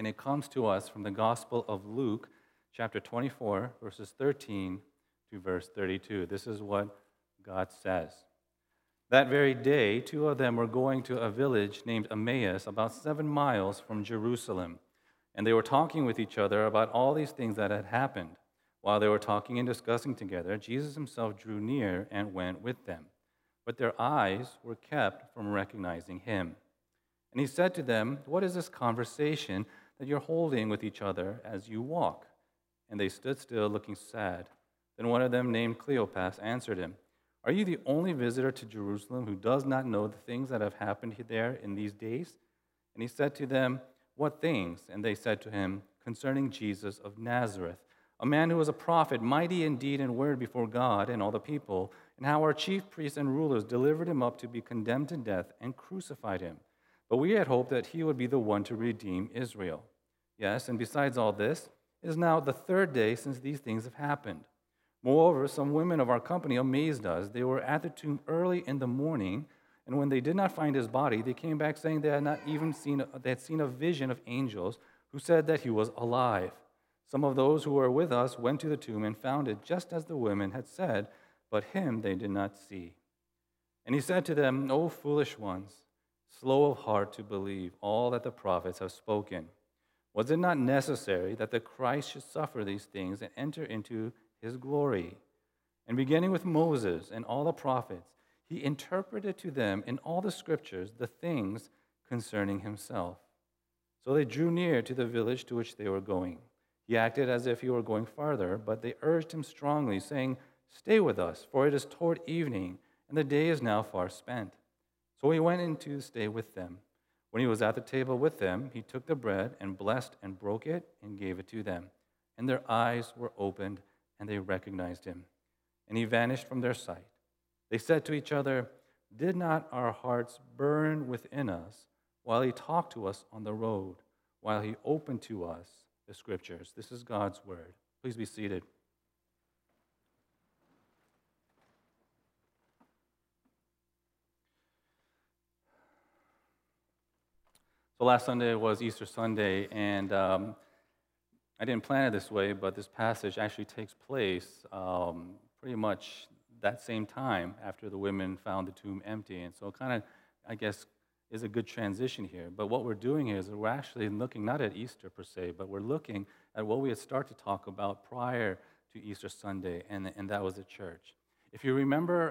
and it comes to us from the Gospel of Luke, chapter 24, verses 13 to verse 32. This is what God says. That very day, two of them were going to a village named Emmaus, about 7 miles from Jerusalem, and they were talking with each other about all these things that had happened. While they were talking and discussing together, Jesus himself drew near and went with them, but their eyes were kept from recognizing him. And he said to them, "What is this conversation that you're holding with each other as you walk?" And they stood still, looking sad. Then one of them, named Cleopas, answered him, "Are you the only visitor to Jerusalem who does not know the things that have happened there in these days?" And he said to them, "What things?" And they said to him, "Concerning Jesus of Nazareth, a man who was a prophet, mighty in deed and word before God and all the people, and how our chief priests and rulers delivered him up to be condemned to death and crucified him. But we had hoped that he would be the one to redeem Israel. Yes, and besides all this, it is now the third day since these things have happened. Moreover, some women of our company amazed us. They were at the tomb early in the morning, and when they did not find his body, they came back saying they had seen a vision of angels who said that he was alive. Some of those who were with us went to the tomb and found it just as the women had said, but him they did not see." And he said to them, "O foolish ones, slow of heart to believe all that the prophets have spoken. Was it not necessary that the Christ should suffer these things and enter into his glory? And beginning with Moses and all the prophets, he interpreted to them in all the scriptures the things concerning himself." So they drew near to the village to which they were going. He acted as if he were going farther, but they urged him strongly, saying, "Stay with us, for it is toward evening, and the day is now far spent." So he went in to stay with them. When he was at the table with them, he took the bread and blessed and broke it and gave it to them. And their eyes were opened, and they recognized him. And he vanished from their sight. They said to each other, "Did not our hearts burn within us while he talked to us on the road, while he opened to us the scriptures?" This is God's word. Please be seated. So last Sunday was Easter Sunday, and I didn't plan it this way, but this passage actually takes place pretty much that same time after the women found the tomb empty. And so it kind of, I guess, is a good transition here. But what we're doing is we're actually looking not at Easter per se, but we're looking at what we had started to talk about prior to Easter Sunday, and that was the church. If you remember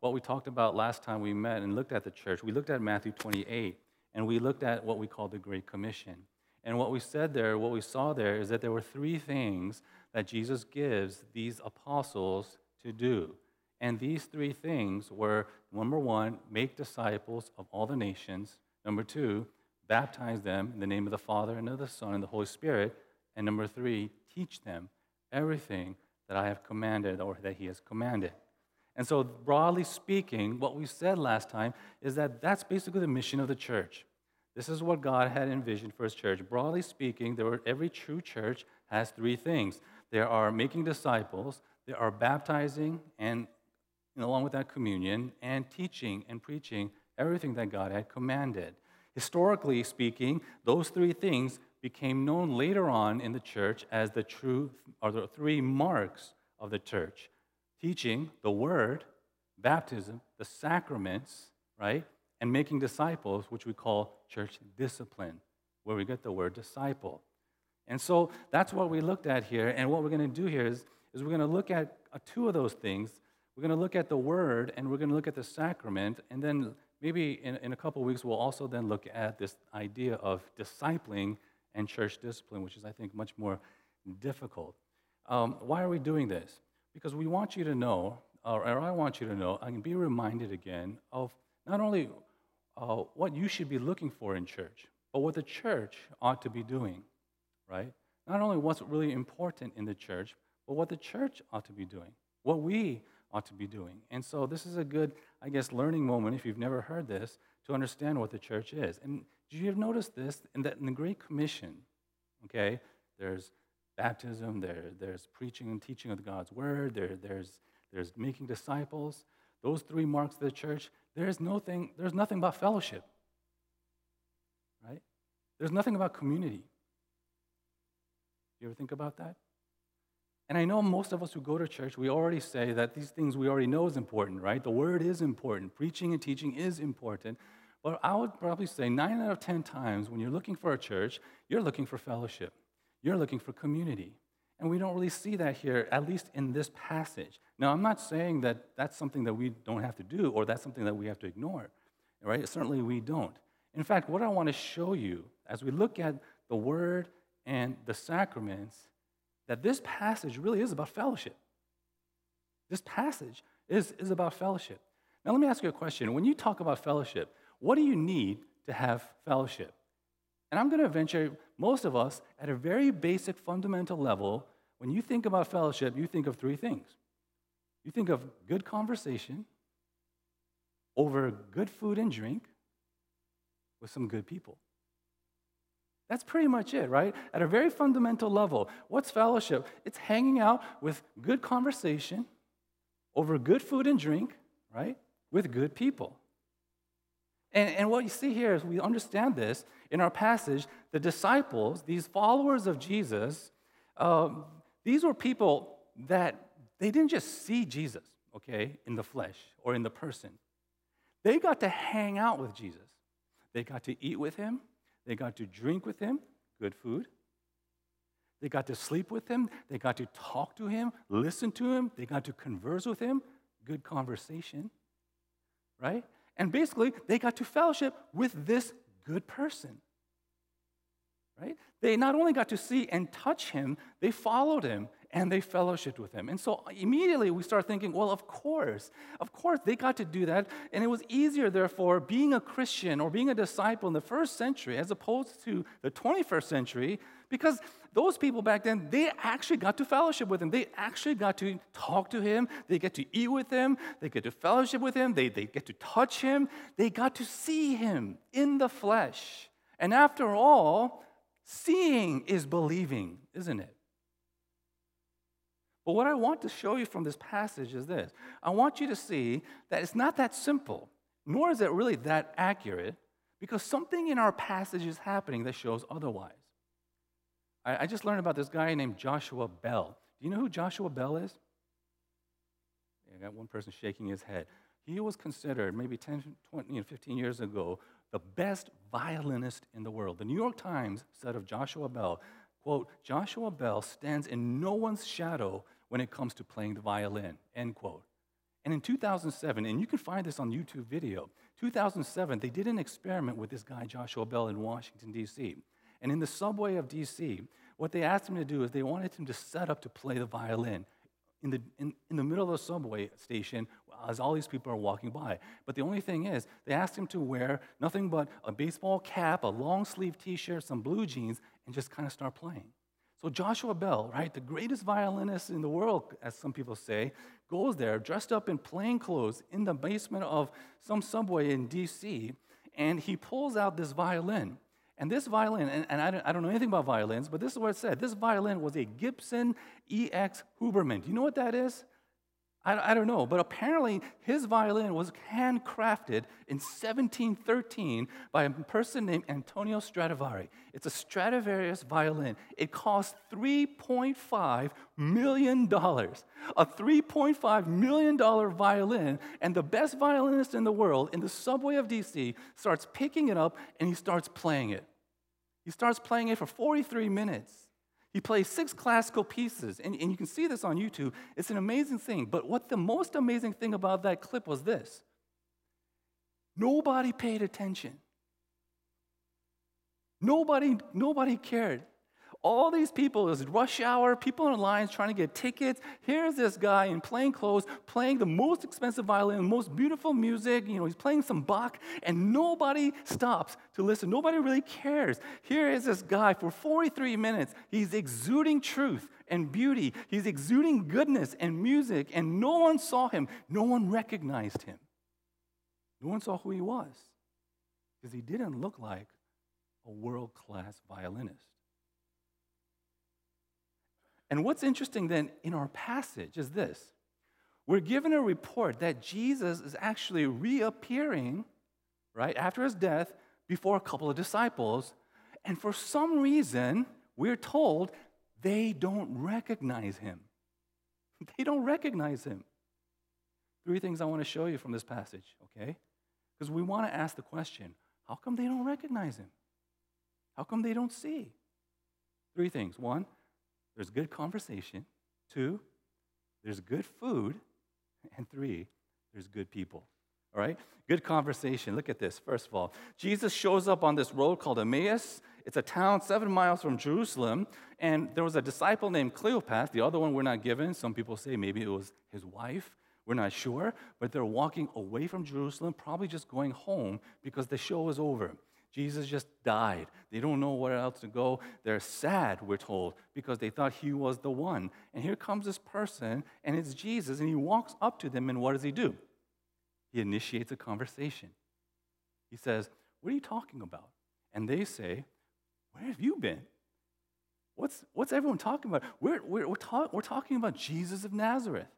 what we talked about last time we met and looked at the church, we looked at Matthew 28, and we looked at what we call the Great Commission. And what we said there, what we saw there, is that there were three things that Jesus gives these apostles to do. And these three things were, number one, make disciples of all the nations. Number two, baptize them in the name of the Father and of the Son and the Holy Spirit. And number three, teach them everything that I have commanded or that he has commanded. And so broadly speaking, what we said last time is that that's basically the mission of the church. This is what God had envisioned for his church. Broadly speaking, every true church has three things. There are making disciples, there are baptizing, and along with that communion, and teaching and preaching everything that God had commanded. Historically speaking, those three things became known later on in the church as the three marks of the church. Teaching, the word, baptism, the sacraments, right? And making disciples, which we call church discipline, where we get the word disciple. And so that's what we looked at here. And what we're going to do here is we're going to look at two of those things. We're going to look at the word, and we're going to look at the sacrament. And then maybe in a couple of weeks, we'll also then look at this idea of discipling and church discipline, which is, I think, much more difficult. Why are we doing this? Because we want you to know, or I want you to know, and be reminded again of not only what you should be looking for in church, but what the church ought to be doing, right? Not only what's really important in the church, but what the church ought to be doing, what we ought to be doing. And so this is a good, I guess, learning moment, if you've never heard this, to understand what the church is. And did you have noticed this? In the Great Commission, okay, there's baptism, there's preaching and teaching of God's word, there's making disciples. Those three marks of the church, there's nothing about fellowship, right? There's nothing about community. You ever think about that? And I know most of us who go to church, we already say that these things we already know is important, right? The word is important. Preaching and teaching is important. But I would probably say 9 out of 10 times when you're looking for a church, you're looking for fellowship. You're looking for community. And we don't really see that here, at least in this passage. Now, I'm not saying that that's something that we don't have to do or that's something that we have to ignore, right? Certainly we don't. In fact, what I want to show you as we look at the word and the sacraments, that this passage really is about fellowship. This passage is about fellowship. Now, let me ask you a question. When you talk about fellowship, what do you need to have fellowship? And I'm going to venture, most of us, at a very basic, fundamental level, when you think about fellowship, you think of three things. You think of good conversation over good food and drink with some good people. That's pretty much it, right? At a very fundamental level, what's fellowship? It's hanging out with good conversation over good food and drink, right, with good people. And what you see here is we understand this in our passage. The disciples, these followers of Jesus, these were people that they didn't just see Jesus, okay, in the flesh or in the person. They got to hang out with Jesus. They got to eat with him. They got to drink with him, good food. They got to sleep with him. They got to talk to him, listen to him. They got to converse with him, good conversation, right? And basically, they got to fellowship with this good person, right? They not only got to see and touch him, they followed him and they fellowshiped with him. And so immediately we start thinking, well, of course they got to do that. And it was easier, therefore, being a Christian or being a disciple in the first century as opposed to the 21st century, because those people back then, they actually got to fellowship with him. They actually got to talk to him. They get to eat with him. They get to fellowship with him. They get to touch him. They got to see him in the flesh. And after all, seeing is believing, isn't it? But what I want to show you from this passage is this. I want you to see that it's not that simple, nor is it really that accurate, because something in our passage is happening that shows otherwise. I just learned about this guy named Joshua Bell. Do you know who Joshua Bell is? I got one person shaking his head. He was considered maybe 10, 20, 15 years ago the best violinist in the world. The New York Times said of Joshua Bell, quote, "Joshua Bell stands in no one's shadow when it comes to playing the violin," end quote. And in 2007, and you can find this on YouTube video, 2007, they did an experiment with this guy, Joshua Bell, in Washington, D.C. And in the subway of D.C., what they asked him to do is they wanted him to set up to play the violin in the middle of the subway station as all these people are walking by. But the only thing is, they asked him to wear nothing but a baseball cap, a long-sleeve T-shirt, some blue jeans, and just kind of start playing. So Joshua Bell, right, the greatest violinist in the world, as some people say, goes there dressed up in plain clothes in the basement of some subway in D.C., and he pulls out this violin. And this violin, and I don't know anything about violins, but this is what it said. This violin was a Gibson EX Huberman. Do you know what that is? I don't know, but apparently his violin was handcrafted in 1713 by a person named Antonio Stradivari. It's a Stradivarius violin. It cost $3.5 million, a $3.5 million violin, and the best violinist in the world in the subway of D.C. starts picking it up, and he starts playing it. He starts playing it for 43 minutes. He plays 6 classical pieces, and you can see this on YouTube. It's an amazing thing, but what the most amazing thing about that clip was this. Nobody paid attention. Nobody cared. All these people, is rush hour, people in lines trying to get tickets. Here's this guy in plain clothes playing the most expensive violin, most beautiful music. You know, he's playing some Bach, and nobody stops to listen. Nobody really cares. Here is this guy for 43 minutes. He's exuding truth and beauty. He's exuding goodness and music, and no one saw him. No one recognized him. No one saw who he was because he didn't look like a world-class violinist. And what's interesting then in our passage is this. We're given a report that Jesus is actually reappearing, right, after his death before a couple of disciples. And for some reason, we're told They don't recognize him. They don't recognize him. Three things I want to show you from this passage, okay? Because we want to ask the question, how come they don't recognize him? How come they don't see? Three things. One, there's good conversation. Two, there's good food. And three, there's good people. All right? Good conversation. Look at this. First of all, Jesus shows up on this road called Emmaus. It's a town 7 miles from Jerusalem, and there was a disciple named Cleopas. The other one we're not given. Some people say maybe it was his wife. We're not sure, but they're walking away from Jerusalem, probably just going home because the show is over. Jesus just died. They don't know where else to go. They're sad, we're told, because they thought he was the one. And here comes this person, and it's Jesus, and he walks up to them, and what does he do? He initiates a conversation. He says, "What are you talking about?" And they say, "Where have you been? What's everyone talking about? We're talking about Jesus of Nazareth.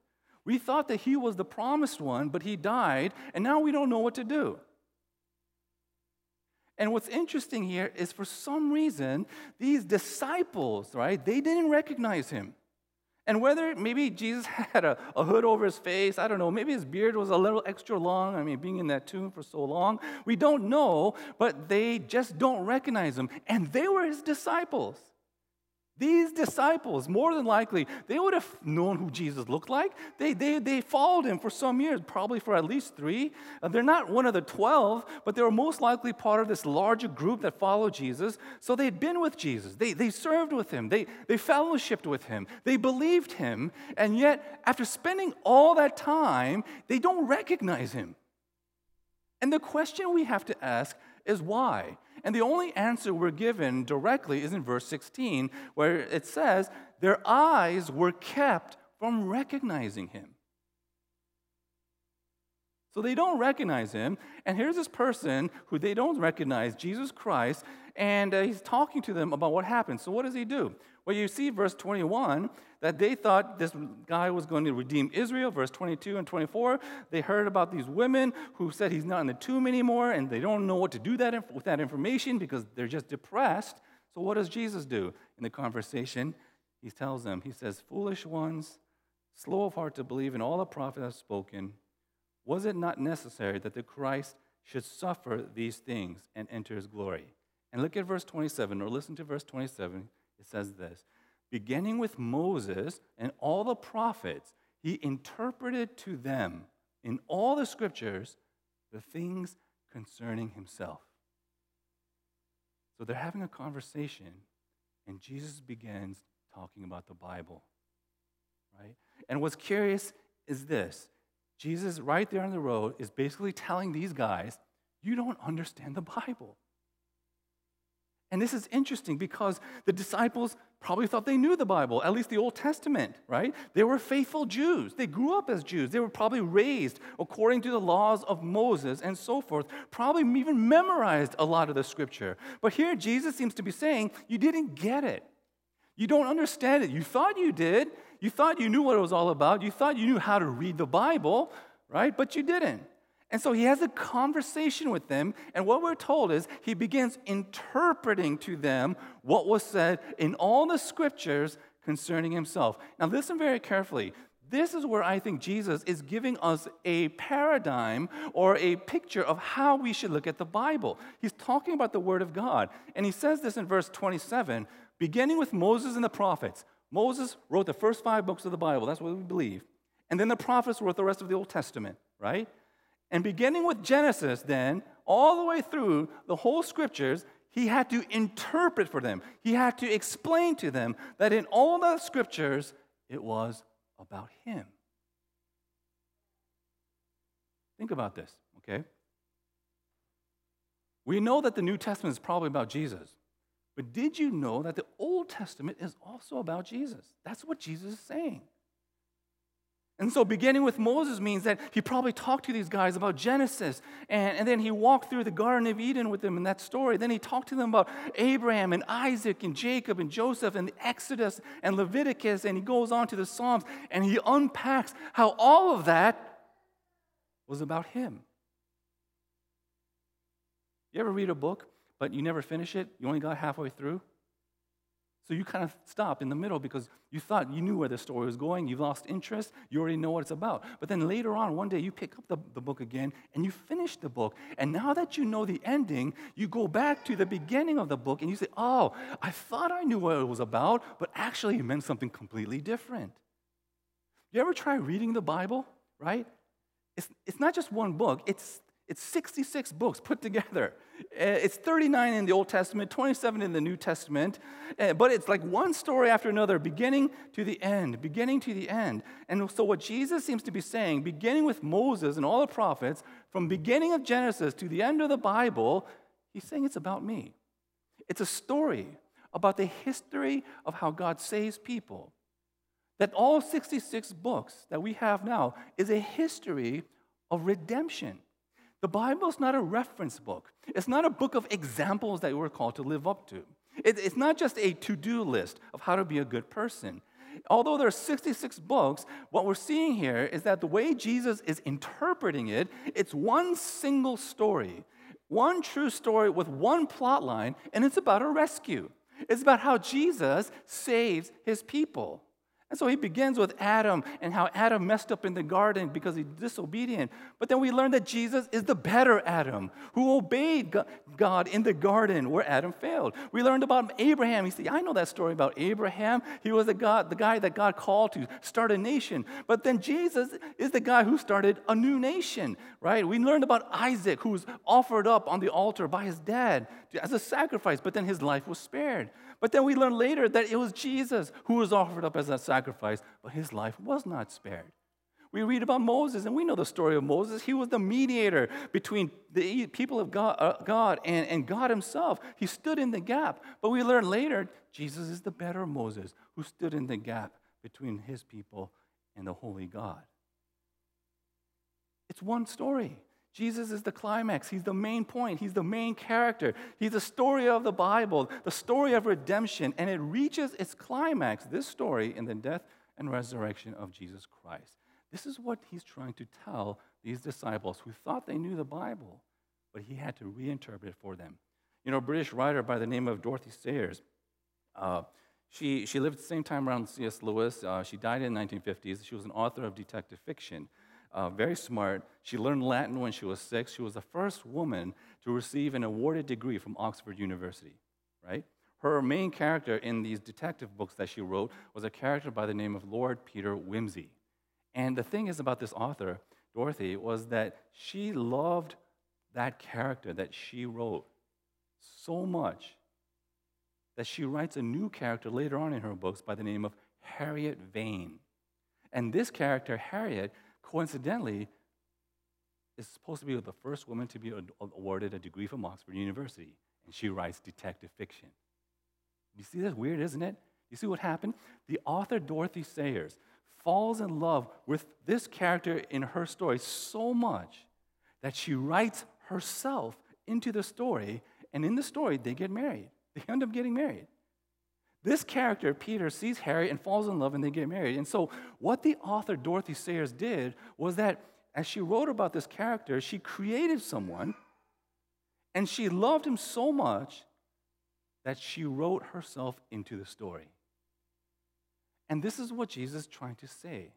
We thought that he was the promised one, but he died, and now we don't know what to do." And what's interesting here is for some reason, these disciples, right, they didn't recognize him. And whether maybe Jesus had a hood over his face, I don't know, maybe his beard was a little extra long, I mean, being in that tomb for so long, we don't know, but they just don't recognize him. And they were his disciples. These disciples, more than likely, they would have known who Jesus looked like. They followed him for some years, probably for at least 3. They're not one of the 12, but they were most likely part of this larger group that followed Jesus. So they'd been with Jesus. They served with him. They fellowshiped with him. They believed him. And yet, after spending all that time, they don't recognize him. And the question we have to ask is why? And the only answer we're given directly is in verse 16, where it says, their eyes were kept from recognizing him. So they don't recognize him, and here's this person who they don't recognize, Jesus Christ, and he's talking to them about what happened. So what does he do? Well, you see verse 21, that they thought this guy was going to redeem Israel. Verse 22 and 24, they heard about these women who said he's not in the tomb anymore, and they don't know what to do with that information because they're just depressed. So what does Jesus do? In the conversation, he tells them, he says, "Foolish ones, slow of heart to believe in all the prophets have spoken. Was it not necessary that the Christ should suffer these things and enter his glory?" And look at verse 27, or listen to verse 27. It says this, "Beginning with Moses and all the prophets, he interpreted to them in all the scriptures the things concerning himself." So they're having a conversation, and Jesus begins talking about the Bible, right? And what's curious is this. Jesus, right there on the road, is basically telling these guys, you don't understand the Bible. And this is interesting because the disciples probably thought they knew the Bible, at least the Old Testament, right? They were faithful Jews. They grew up as Jews. They were probably raised according to the laws of Moses and so forth, probably even memorized a lot of the scripture. But here Jesus seems to be saying, you didn't get it. You don't understand it. You thought you did. You thought you knew what it was all about. You thought you knew how to read the Bible, right? But you didn't. And so he has a conversation with them, and what we're told is he begins interpreting to them what was said in all the scriptures concerning himself. Now listen very carefully. This is where I think Jesus is giving us a paradigm or a picture of how we should look at the Bible. He's talking about the Word of God, and he says this in verse 27, beginning with Moses and the prophets. Moses wrote the first 5 books of the Bible. That's what we believe. And then the prophets wrote the rest of the Old Testament, right? And beginning with Genesis then, all the way through the whole scriptures, he had to interpret for them. He had to explain to them that in all the scriptures, it was about him. Think about this, okay? We know that the New Testament is probably about Jesus. But did you know that the Old Testament is also about Jesus? That's what Jesus is saying. And so beginning with Moses means that he probably talked to these guys about Genesis, and then he walked through the Garden of Eden with them in that story. Then he talked to them about Abraham and Isaac and Jacob and Joseph and the Exodus and Leviticus, and he goes on to the Psalms, and he unpacks how all of that was about him. You ever read a book, but you never finish it? You only got halfway through? So you kind of stop in the middle because you thought you knew where the story was going. You've lost interest. You already know what it's about. But then later on, one day, you pick up the book again, and you finish the book. And now that you know the ending, you go back to the beginning of the book, and you say, oh, I thought I knew what it was about, but actually it meant something completely different. You ever try reading the Bible, right? It's not just one book. It's 66 books put together. It's 39 in the Old Testament, 27 in the New Testament. But it's like one story after another, beginning to the end, beginning to the end. And so what Jesus seems to be saying, beginning with Moses and all the prophets, from beginning of Genesis to the end of the Bible, he's saying it's about me. It's a story about the history of how God saves people. That all 66 books that we have now is a history of redemption. The Bible is not a reference book. It's not a book of examples that we're called to live up to. It's not just a to-do list of how to be a good person. Although there are 66 books, what we're seeing here is that the way Jesus is interpreting it, it's one single story, one true story with one plot line, and it's about a rescue. It's about how Jesus saves his people. And so he begins with Adam and how Adam messed up in the garden because he's disobedient. But then we learn that Jesus is the better Adam who obeyed God in the garden where Adam failed. We learned about Abraham. He said, I know that story about Abraham. He was the guy that God called to start a nation. But then Jesus is the guy who started a new nation, right? We learned about Isaac, who was offered up on the altar by his dad as a sacrifice, but then his life was spared. But then we learn later that it was Jesus who was offered up as a sacrifice, but his life was not spared. We read about Moses, and we know the story of Moses. He was the mediator between the people of God and God himself. He stood in the gap. But we learn later, Jesus is the better Moses who stood in the gap between his people and the holy God. It's one story. Jesus is the climax. He's the main point. He's the main character. He's the story of the Bible, the story of redemption, and it reaches its climax, this story, in the death and resurrection of Jesus Christ. This is what he's trying to tell these disciples who thought they knew the Bible, but he had to reinterpret it for them. You know, a British writer by the name of Dorothy Sayers, she lived at the same time around C.S. Lewis. She died in the 1950s. She was an author of detective fiction. Very smart. She learned Latin when she was 6. She was the first woman to receive an awarded degree from Oxford University, right? Her main character in these detective books that she wrote was a character by the name of Lord Peter Wimsey. And the thing is about this author, Dorothy, was that she loved that character that she wrote so much that she writes a new character later on in her books by the name of Harriet Vane. And this character, Harriet, coincidentally, is supposed to be the first woman to be awarded a degree from Oxford University, and she writes detective fiction. You see, that's weird, isn't it? You see what happened? The author, Dorothy Sayers, falls in love with this character in her story so much that she writes herself into the story, and in the story, they get married. They end up getting married. This character, Peter, sees Harry and falls in love, and they get married. And so what the author, Dorothy Sayers, did was that as she wrote about this character, she created someone, and she loved him so much that she wrote herself into the story. And this is what Jesus is trying to say,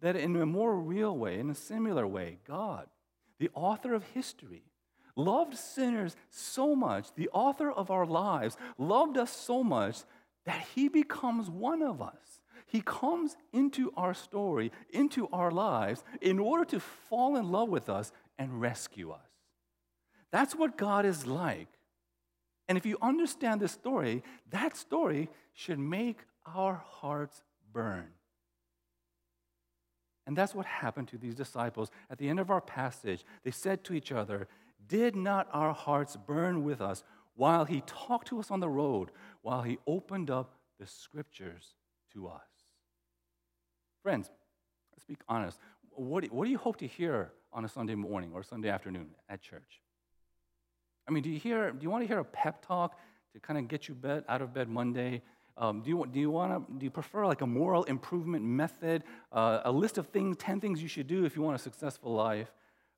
that in a more real way, in a similar way, God, the author of history, loved sinners so much, the author of our lives loved us so much that he becomes one of us. He comes into our story, into our lives, in order to fall in love with us and rescue us. That's what God is like. And if you understand this story, that story should make our hearts burn. And that's what happened to these disciples. At the end of our passage, they said to each other, did not our hearts burn with us while he talked to us on the road, while he opened up the scriptures to us? Friends, let's be honest. What do you hope to hear on a Sunday morning or Sunday afternoon at church? I mean, do you want to hear a pep talk to kind of get you out of bed Monday? Do you prefer like a moral improvement method, a list of things, 10 things you should do if you want a successful life?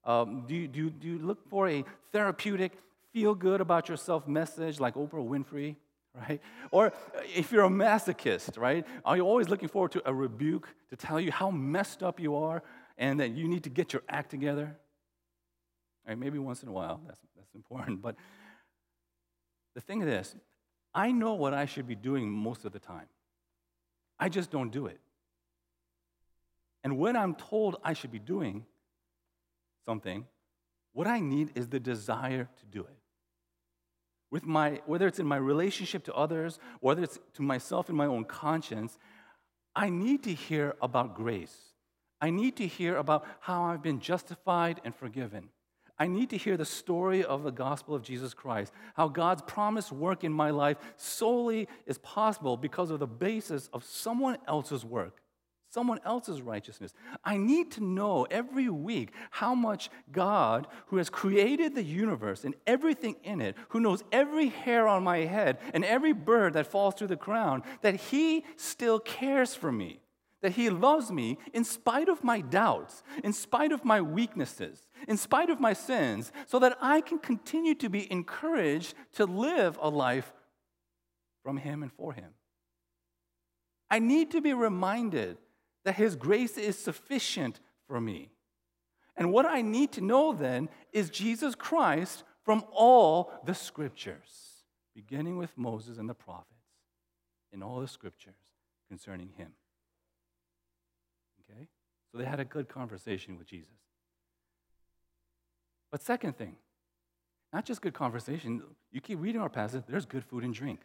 Do you look for a therapeutic, feel-good-about-yourself message like Oprah Winfrey, right? Or if you're a masochist, right? Are you always looking forward to a rebuke to tell you how messed up you are and that you need to get your act together? Right, maybe once in a while, that's important. But the thing is this, I know what I should be doing most of the time. I just don't do it. And when I'm told I should be doing something, what I need is the desire to do it. Whether it's in my relationship to others, whether it's to myself in my own conscience, I need to hear about grace. I need to hear about how I've been justified and forgiven. I need to hear the story of the gospel of Jesus Christ, how God's promised work in my life solely is possible because of the basis of someone else's work, someone else's righteousness. I need to know every week how much God, who has created the universe and everything in it, who knows every hair on my head and every bird that falls to the ground, that he still cares for me. That he loves me in spite of my doubts, in spite of my weaknesses, in spite of my sins, so that I can continue to be encouraged to live a life from him and for him. I need to be reminded that his grace is sufficient for me. And what I need to know then is Jesus Christ from all the scriptures, beginning with Moses and the prophets, in all the scriptures concerning him. They had a good conversation with Jesus. But second thing, not just good conversation. You keep reading our passage, there's good food and drink,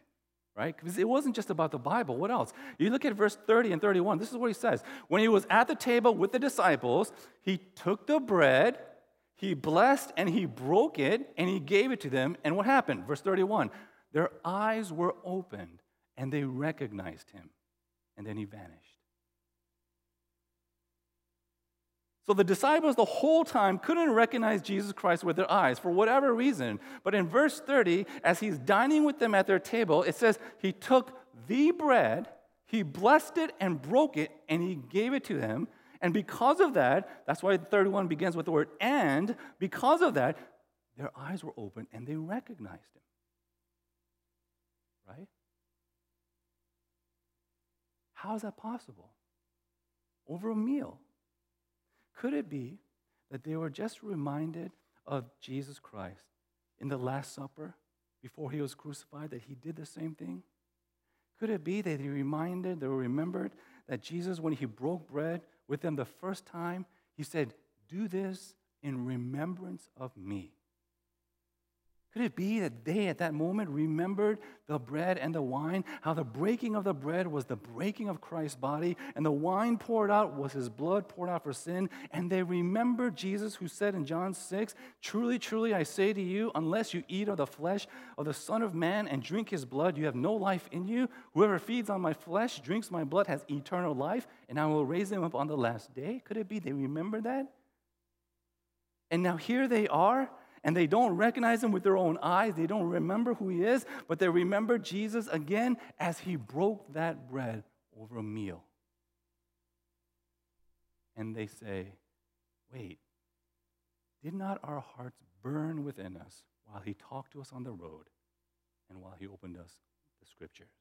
right? Because it wasn't just about the Bible. What else? You look at verse 30 and 31. This is what he says. When he was at the table with the disciples, he took the bread, he blessed, and he broke it, and he gave it to them. And what happened? Verse 31, their eyes were opened, and they recognized him. And then he vanished. So the disciples the whole time couldn't recognize Jesus Christ with their eyes for whatever reason. But in verse 30, as he's dining with them at their table, it says he took the bread, he blessed it and broke it, and he gave it to them. And because of that, that's why 31 begins with the word and, because of that, their eyes were open and they recognized him. Right? How is that possible? Over a meal. Could it be that they were just reminded of Jesus Christ in the Last Supper before he was crucified, that he did the same thing? Could it be that they were remembered that Jesus, when he broke bread with them the first time, he said, "Do this in remembrance of me"? Could it be that they at that moment remembered the bread and the wine, how the breaking of the bread was the breaking of Christ's body, and the wine poured out was his blood poured out for sin, and they remembered Jesus who said in John 6, "Truly, truly, I say to you, unless you eat of the flesh of the Son of Man and drink his blood, you have no life in you. Whoever feeds on my flesh, drinks my blood, has eternal life, and I will raise him up on the last day." Could it be they remember that? And now here they are, and they don't recognize him with their own eyes. They don't remember who he is, but they remember Jesus again as he broke that bread over a meal. And they say, "Wait, did not our hearts burn within us while he talked to us on the road and while he opened us the scriptures?"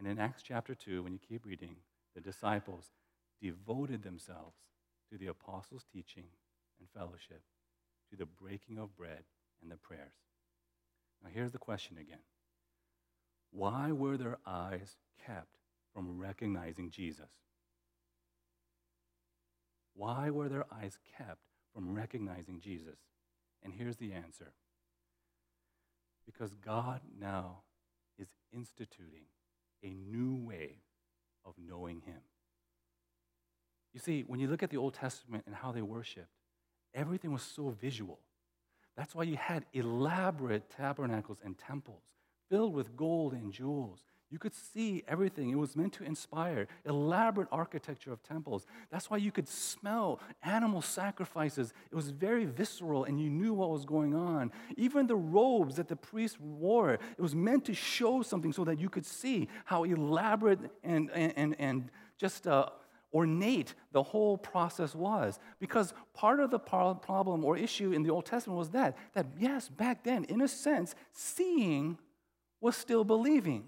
And in Acts chapter 2, when you keep reading, the disciples devoted themselves to the apostles' teaching and fellowship, to the breaking of bread and the prayers. Now here's the question again. Why were their eyes kept from recognizing Jesus? Why were their eyes kept from recognizing Jesus? And here's the answer. Because God now is instituting a new way of knowing him. You see, when you look at the Old Testament and how they worshiped, everything was so visual. That's why you had elaborate tabernacles and temples filled with gold and jewels. You could see everything. It was meant to inspire elaborate architecture of temples. That's why you could smell animal sacrifices. It was very visceral, and you knew what was going on. Even the robes that the priests wore, it was meant to show something so that you could see how elaborate and just ornate the whole process was, because part of the problem or issue in the Old Testament was that yes, back then, in a sense, seeing was still believing.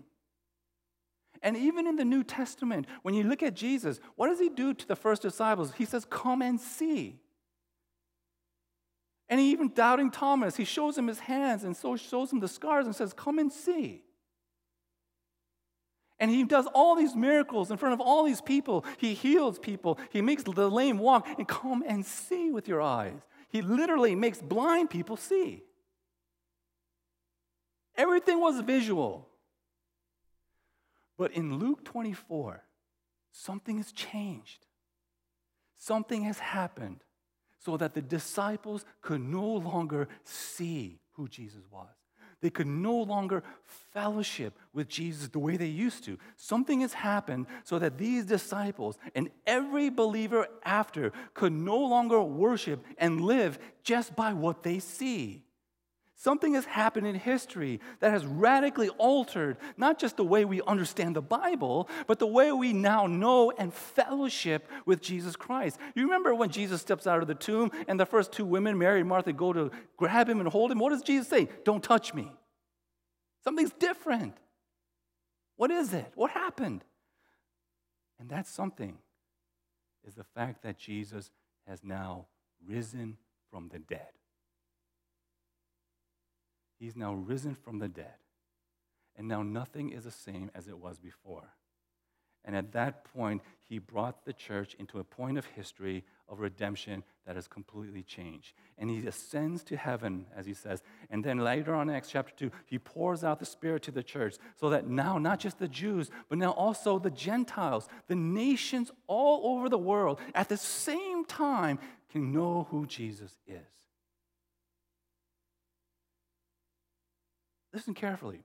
And even in the New Testament, when you look at Jesus, what does he do to the first disciples? He says, come and see. And even doubting Thomas, he shows him his hands and so shows him the scars and says, come and see. And he does all these miracles in front of all these people. He heals people. He makes the lame walk. And come and see with your eyes. He literally makes blind people see. Everything was visual. But in Luke 24, something has changed. Something has happened so that the disciples could no longer see who Jesus was. They could no longer fellowship with Jesus the way they used to. Something has happened so that these disciples and every believer after could no longer worship and live just by what they see. Something has happened in history that has radically altered not just the way we understand the Bible, but the way we now know and fellowship with Jesus Christ. You remember when Jesus steps out of the tomb and the first two women, Mary and Martha, go to grab him and hold him? What does Jesus say? Don't touch me. Something's different. What is it? What happened? And that something is the fact that Jesus has now risen from the dead. He's now risen from the dead. And now nothing is the same as it was before. And at that point, he brought the church into a point of history of redemption that has completely changed. And he ascends to heaven, as he says. And then later on in Acts chapter 2, he pours out the Spirit to the church so that now not just the Jews, but now also the Gentiles, the nations all over the world at the same time can know who Jesus is. Listen carefully.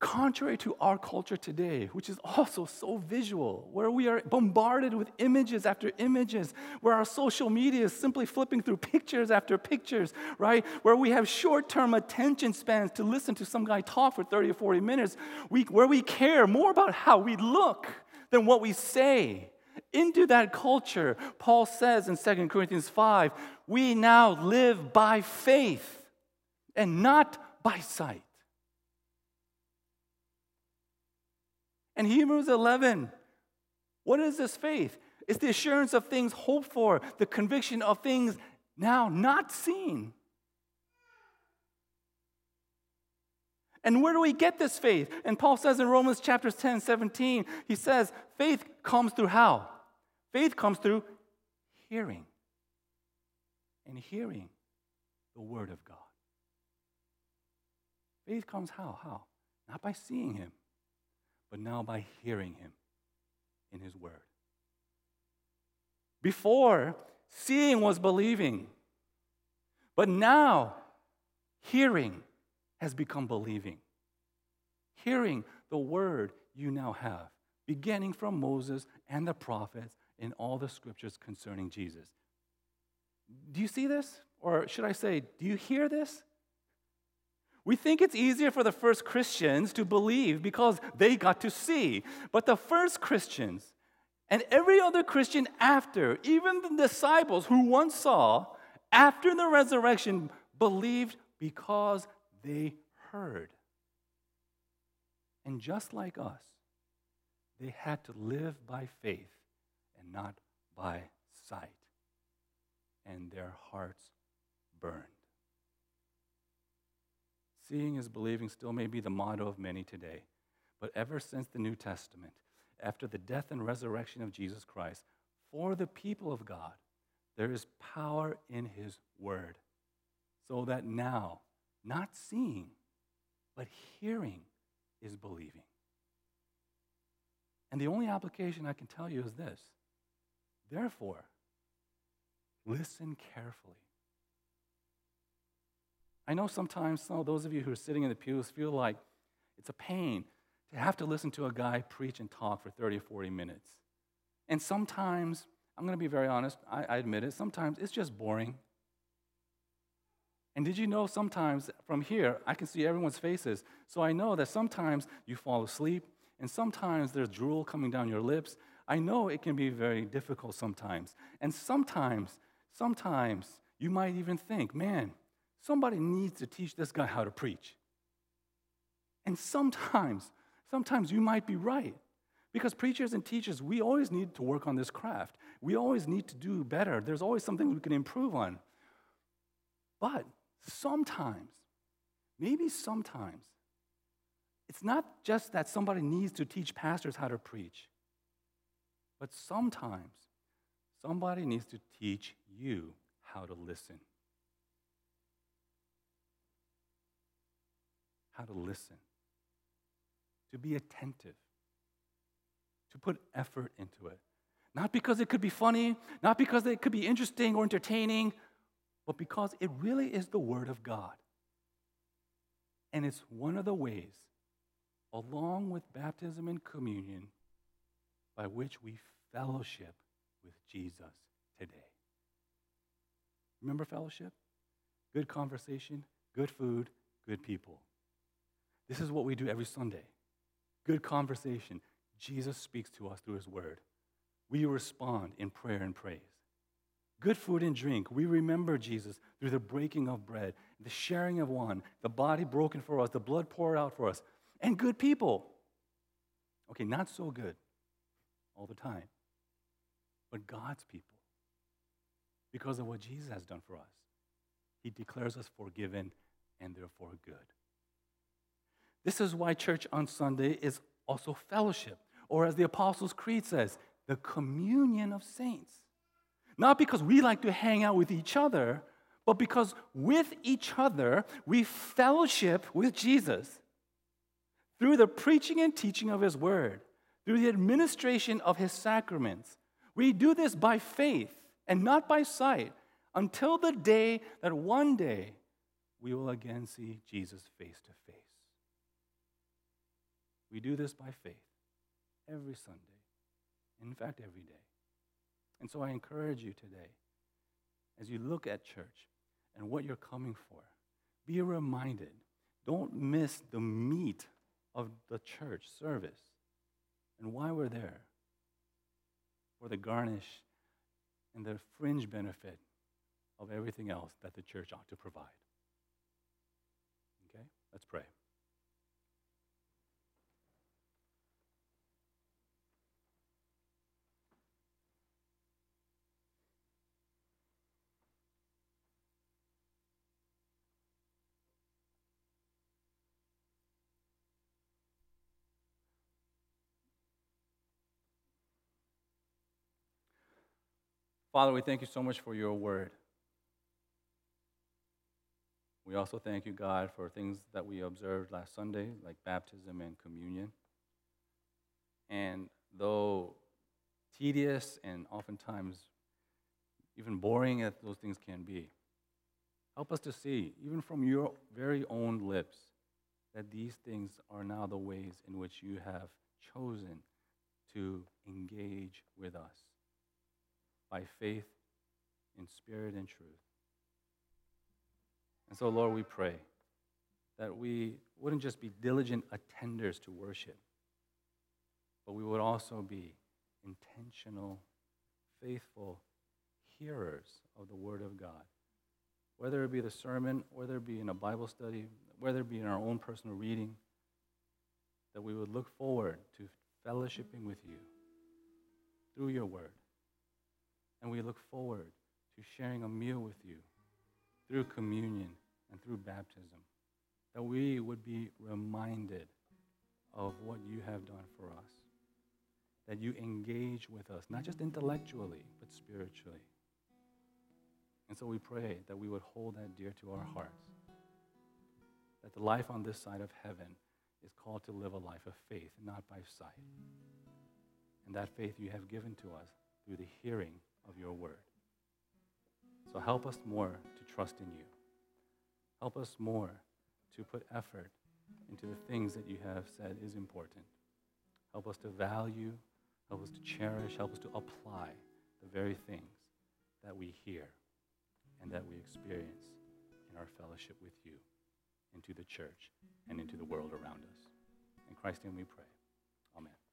Contrary to our culture today, which is also so visual, where we are bombarded with images after images, where our social media is simply flipping through pictures after pictures, right? Where we have short-term attention spans to listen to some guy talk for 30 or 40 minutes, where we care more about how we look than what we say. Into that culture, Paul says in 2 Corinthians 5, we now live by faith and not by sight. And Hebrews 11, what is this faith? It's the assurance of things hoped for, the conviction of things now not seen. And where do we get this faith? And Paul says in Romans chapter 10:17, he says, faith comes through how? Faith comes through hearing. And hearing the word of God. Faith comes how? How? Not by seeing him, but now by hearing him in his word. Before, seeing was believing, but now hearing has become believing. Hearing the word you now have, beginning from Moses and the prophets in all the scriptures concerning Jesus. Do you see this? Or should I say, do you hear this? We think it's easier for the first Christians to believe because they got to see. But the first Christians and every other Christian after, even the disciples who once saw, after the resurrection, believed because they heard. And just like us, they had to live by faith and not by sight. And their hearts burned. Seeing is believing still may be the motto of many today, but ever since the New Testament, after the death and resurrection of Jesus Christ, for the people of God, there is power in his word, so that now, not seeing, but hearing is believing. And the only application I can tell you is this. Therefore, listen carefully. I know sometimes some of those of you who are sitting in the pews feel like it's a pain to have to listen to a guy preach and talk for 30 or 40 minutes. And sometimes, I'm going to be very honest, I admit it, sometimes it's just boring. And did you know sometimes from here, I can see everyone's faces, so I know that sometimes you fall asleep, and sometimes there's drool coming down your lips. I know it can be very difficult sometimes. And sometimes you might even think, man, somebody needs to teach this guy how to preach. And sometimes you might be right. Because preachers and teachers, we always need to work on this craft. We always need to do better. There's always something we can improve on. But sometimes, it's not just that somebody needs to teach pastors how to preach. But sometimes, somebody needs to teach you how to listen. How to listen. To be attentive. To put effort into it. Not because it could be funny, not because it could be interesting or entertaining, but because it really is the Word of God. And it's one of the ways, along with baptism and communion, by which we fellowship with Jesus today. Remember fellowship? Good conversation, good food, good people. This is what we do every Sunday. Good conversation. Jesus speaks to us through his word. We respond in prayer and praise. Good food and drink. We remember Jesus through the breaking of bread, the sharing of wine, the body broken for us, the blood poured out for us, and good people. Okay, not so good all the time, but God's people, because of what Jesus has done for us. He declares us forgiven and therefore good. This is why church on Sunday is also fellowship, or as the Apostles' Creed says, the communion of saints. Not because we like to hang out with each other, but because with each other we fellowship with Jesus through the preaching and teaching of his word, through the administration of his sacraments. We do this by faith and not by sight until the day that one day we will again see Jesus face to face. We do this by faith every Sunday, in fact, every day. And so I encourage you today, as you look at church and what you're coming for, be reminded, don't miss the meat of the church service and why we're there, for the garnish and the fringe benefit of everything else that the church ought to provide. Okay, let's pray. Father, we thank you so much for your word. We also thank you, God, for things that we observed last Sunday, like baptism and communion. And though tedious and oftentimes even boring as those things can be, help us to see, even from your very own lips, that these things are now the ways in which you have chosen to engage with us. By faith, in spirit, and truth. And so, Lord, we pray that we wouldn't just be diligent attenders to worship, but we would also be intentional, faithful hearers of the Word of God, whether it be the sermon, whether it be in a Bible study, whether it be in our own personal reading, that we would look forward to fellowshipping with you through your Word. And we look forward to sharing a meal with you through communion and through baptism, that we would be reminded of what you have done for us, that you engage with us, not just intellectually, but spiritually. And so we pray that we would hold that dear to our hearts, that the life on this side of heaven is called to live a life of faith, not by sight. And that faith you have given to us through the hearing of your word. So help us more to trust in you. Help us more to put effort into the things that you have said is important. Help us to value, help us to cherish, help us to apply the very things that we hear and that we experience in our fellowship with you, into the church and into the world around us. In Christ's name we pray. Amen.